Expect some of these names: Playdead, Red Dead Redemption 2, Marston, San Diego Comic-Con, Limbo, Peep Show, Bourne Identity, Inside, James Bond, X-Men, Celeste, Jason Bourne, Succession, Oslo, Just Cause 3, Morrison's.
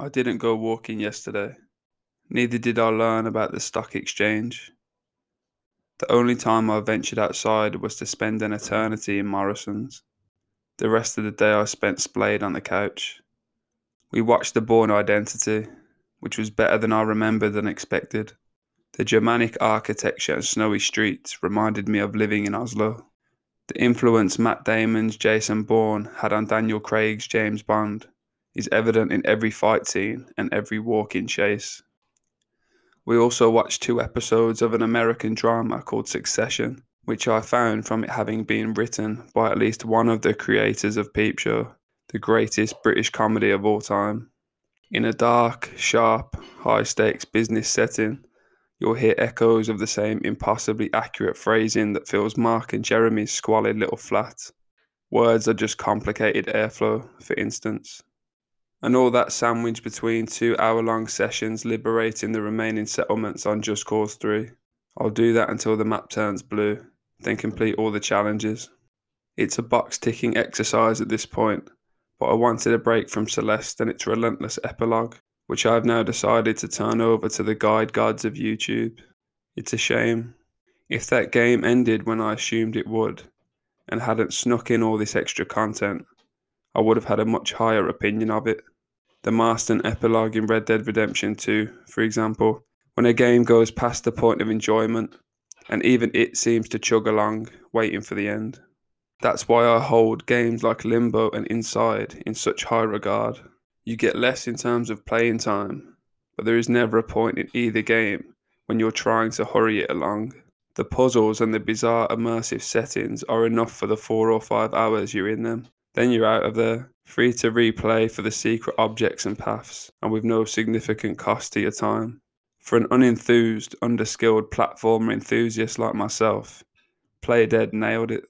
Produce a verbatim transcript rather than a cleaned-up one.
I didn't go walking yesterday. Neither did I learn about the stock exchange. The only time I ventured outside was to spend an eternity in Morrison's. The rest of the day I spent splayed on the couch. We watched the Bourne Identity, which was better than I remembered and expected. The Germanic architecture and snowy streets reminded me of living in Oslo. The influence Matt Damon's Jason Bourne had on Daniel Craig's James Bond is evident in every fight scene and every walk-in chase. We also watched two episodes of an American drama called Succession, which I found from it having been written by at least one of the creators of Peep Show, the greatest British comedy of all time. In a dark, sharp, high-stakes business setting, you'll hear echoes of the same impossibly accurate phrasing that fills Mark and Jeremy's squalid little flat. Words are just complicated airflow, for instance. And all that sandwiched between two hour-long sessions liberating the remaining settlements on Just Cause three. I'll do that until the map turns blue, then complete all the challenges. It's a box-ticking exercise at this point, but I wanted a break from Celeste and its relentless epilogue, which I have now decided to turn over to the guide gods of YouTube. It's a shame. If that game ended when I assumed it would, and hadn't snuck in all this extra content, I would have had a much higher opinion of it. The Marston epilogue in Red Dead Redemption two, for example, when a game goes past the point of enjoyment, and even it seems to chug along, waiting for the end. That's why I hold games like Limbo and Inside in such high regard. You get less in terms of playing time, but there is never a point in either game when you're trying to hurry it along. The puzzles and the bizarre immersive settings are enough for the four or five hours you're in them. Then you're out of there, free to replay for the secret objects and paths, and with no significant cost to your time. For an unenthused, underskilled platformer enthusiast like myself, Playdead nailed it.